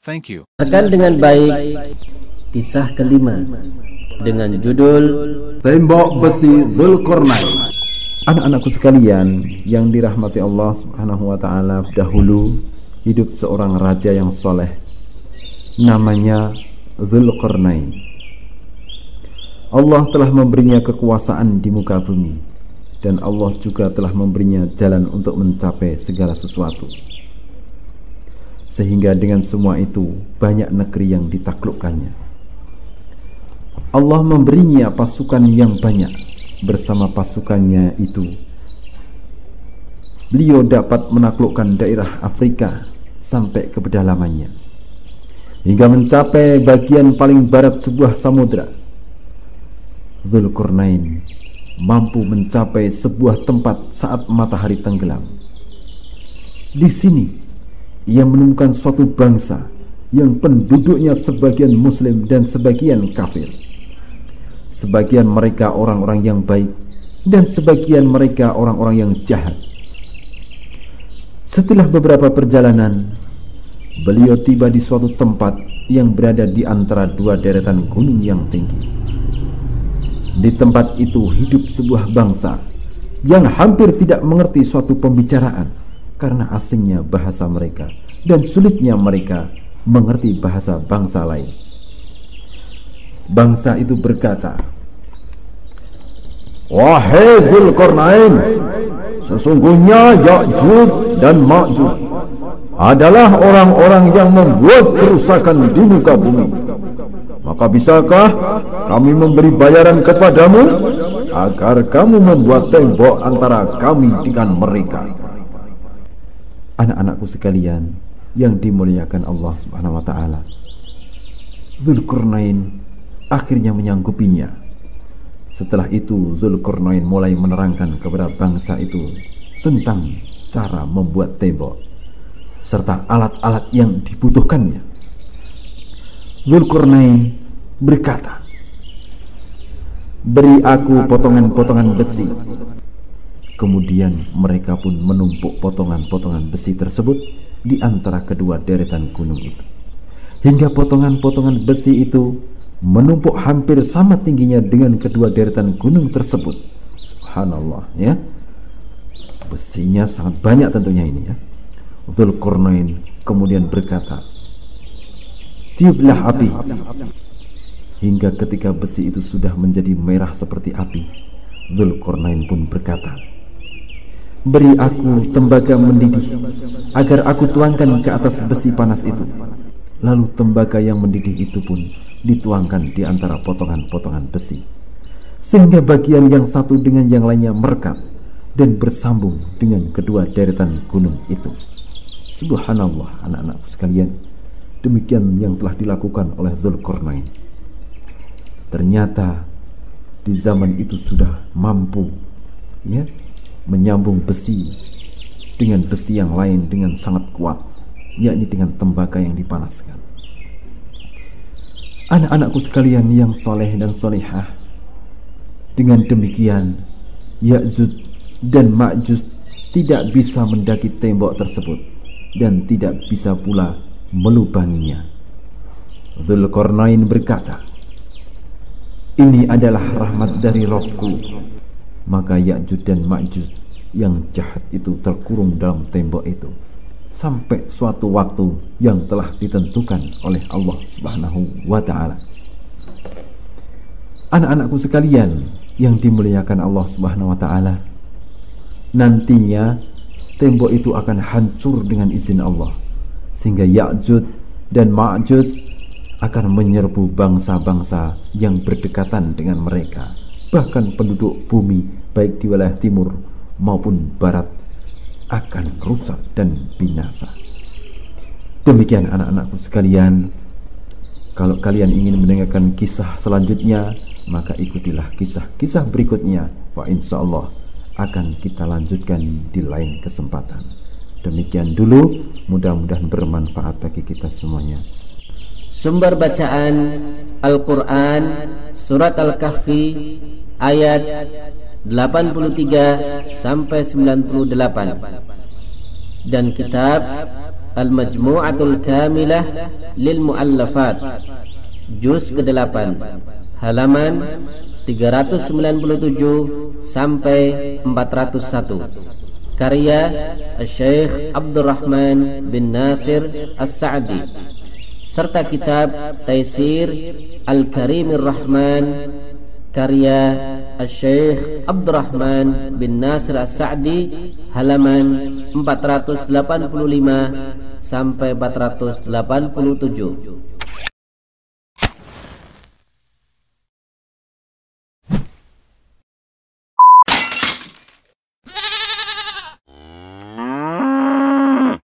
Thank you. Akan dengan baik kisah kelima dengan judul Tembok Besi Dzulqarnain. Anak-anakku sekalian yang dirahmati Allah Subhanahu wa taala, dahulu hidup seorang raja yang soleh, namanya Dzulqarnain. Allah telah memberinya kekuasaan di muka bumi, dan Allah juga telah memberinya jalan untuk mencapai segala sesuatu. Sehingga dengan semua itu banyak negeri yang ditaklukkannya. Allah memberinya pasukan yang banyak. Bersama pasukannya itu beliau dapat menaklukkan daerah Afrika sampai ke pedalamannya, hingga mencapai bagian paling barat sebuah samudra. Dzulqarnain mampu mencapai sebuah tempat saat matahari tenggelam. Di sini ia menemukan suatu bangsa yang penduduknya sebagian muslim dan sebagian kafir. Sebagian mereka orang-orang yang baik, dan sebagian mereka orang-orang yang jahat. Setelah beberapa perjalanan, beliau tiba di suatu tempat yang berada di antara dua deretan gunung yang tinggi. Di tempat itu hidup sebuah bangsa yang hampir tidak mengerti suatu pembicaraan, karena asingnya bahasa mereka dan sulitnya mereka mengerti bahasa bangsa lain. Bangsa itu berkata, "Wahai Dzulqarnain, sesungguhnya Ya'juj dan Ma'juj adalah orang-orang yang membuat kerusakan di muka bumi. Maka bisakah kami memberi bayaran kepadamu agar kamu membuat tembok antara kami dengan mereka?" Anak-anakku sekalian yang dimuliakan Allah Subhanahu wa taala, Dzulqarnain akhirnya menyanggupinya. Setelah itu Dzulqarnain mulai menerangkan kepada bangsa itu tentang cara membuat tembok serta alat-alat yang dibutuhkannya. Dzulqarnain berkata, "Beri aku potongan-potongan besi." Kemudian mereka pun menumpuk potongan-potongan besi tersebut di antara kedua deretan gunung itu, hingga potongan-potongan besi itu menumpuk hampir sama tingginya dengan kedua deretan gunung tersebut. Subhanallah, ya. Besinya sangat banyak tentunya ini, ya. Dzulqarnain kemudian berkata, "Tiuplah api." Hingga ketika besi itu sudah menjadi merah seperti api, Dzulqarnain pun berkata, "Beri aku tembaga mendidih agar aku tuangkan ke atas besi panas itu." Lalu tembaga yang mendidih itu pun dituangkan di antara potongan-potongan besi, sehingga bagian yang satu dengan yang lainnya merekat dan bersambung dengan kedua deretan gunung itu. Subhanallah, anak-anakku sekalian, demikian yang telah dilakukan oleh Dzulqarnain. Ternyata di zaman itu sudah mampu, ya, menyambung besi dengan besi yang lain dengan sangat kuat, yakni dengan tembaga yang dipanaskan. Anak-anakku sekalian yang soleh dan solehah, dengan demikian Ya'juj dan Ma'juj tidak bisa mendaki tembok tersebut dan tidak bisa pula melubanginya. Dzulqarnain berkata, "Ini adalah rahmat dari Rabbku." Maka Ya'juj dan Ma'juj yang jahat itu terkurung dalam tembok itu sampai suatu waktu yang telah ditentukan oleh Allah Subhanahu wa taala. Anak-anakku sekalian yang dimuliakan Allah Subhanahu wa taala, nantinya tembok itu akan hancur dengan izin Allah, sehingga Ya'juj dan Ma'juj akan menyerbu bangsa-bangsa yang berdekatan dengan mereka, bahkan penduduk bumi baik di wilayah timur maupun barat akan rusak dan binasa. Demikian anak-anakku sekalian Kalau kalian ingin mendengarkan kisah selanjutnya, maka ikutilah kisah-kisah berikutnya. Wa insyaallah akan kita lanjutkan di lain kesempatan. Demikian dulu, mudah-mudahan bermanfaat bagi kita semuanya. Sumber bacaan Al-Quran Surat Al-Kahfi ayat 83 sampai 98 dan kitab Al Majmuatul Kamilah lil Muallafat juz ke-8 halaman 397 sampai 401 karya Syaikh Abdurrahman bin Nasir As-Sa'di serta kitab Taisir Al Karim Ar Rahman karya Syaikh Abdurrahman bin Nasir As-Sa'di halaman 485 sampai 487.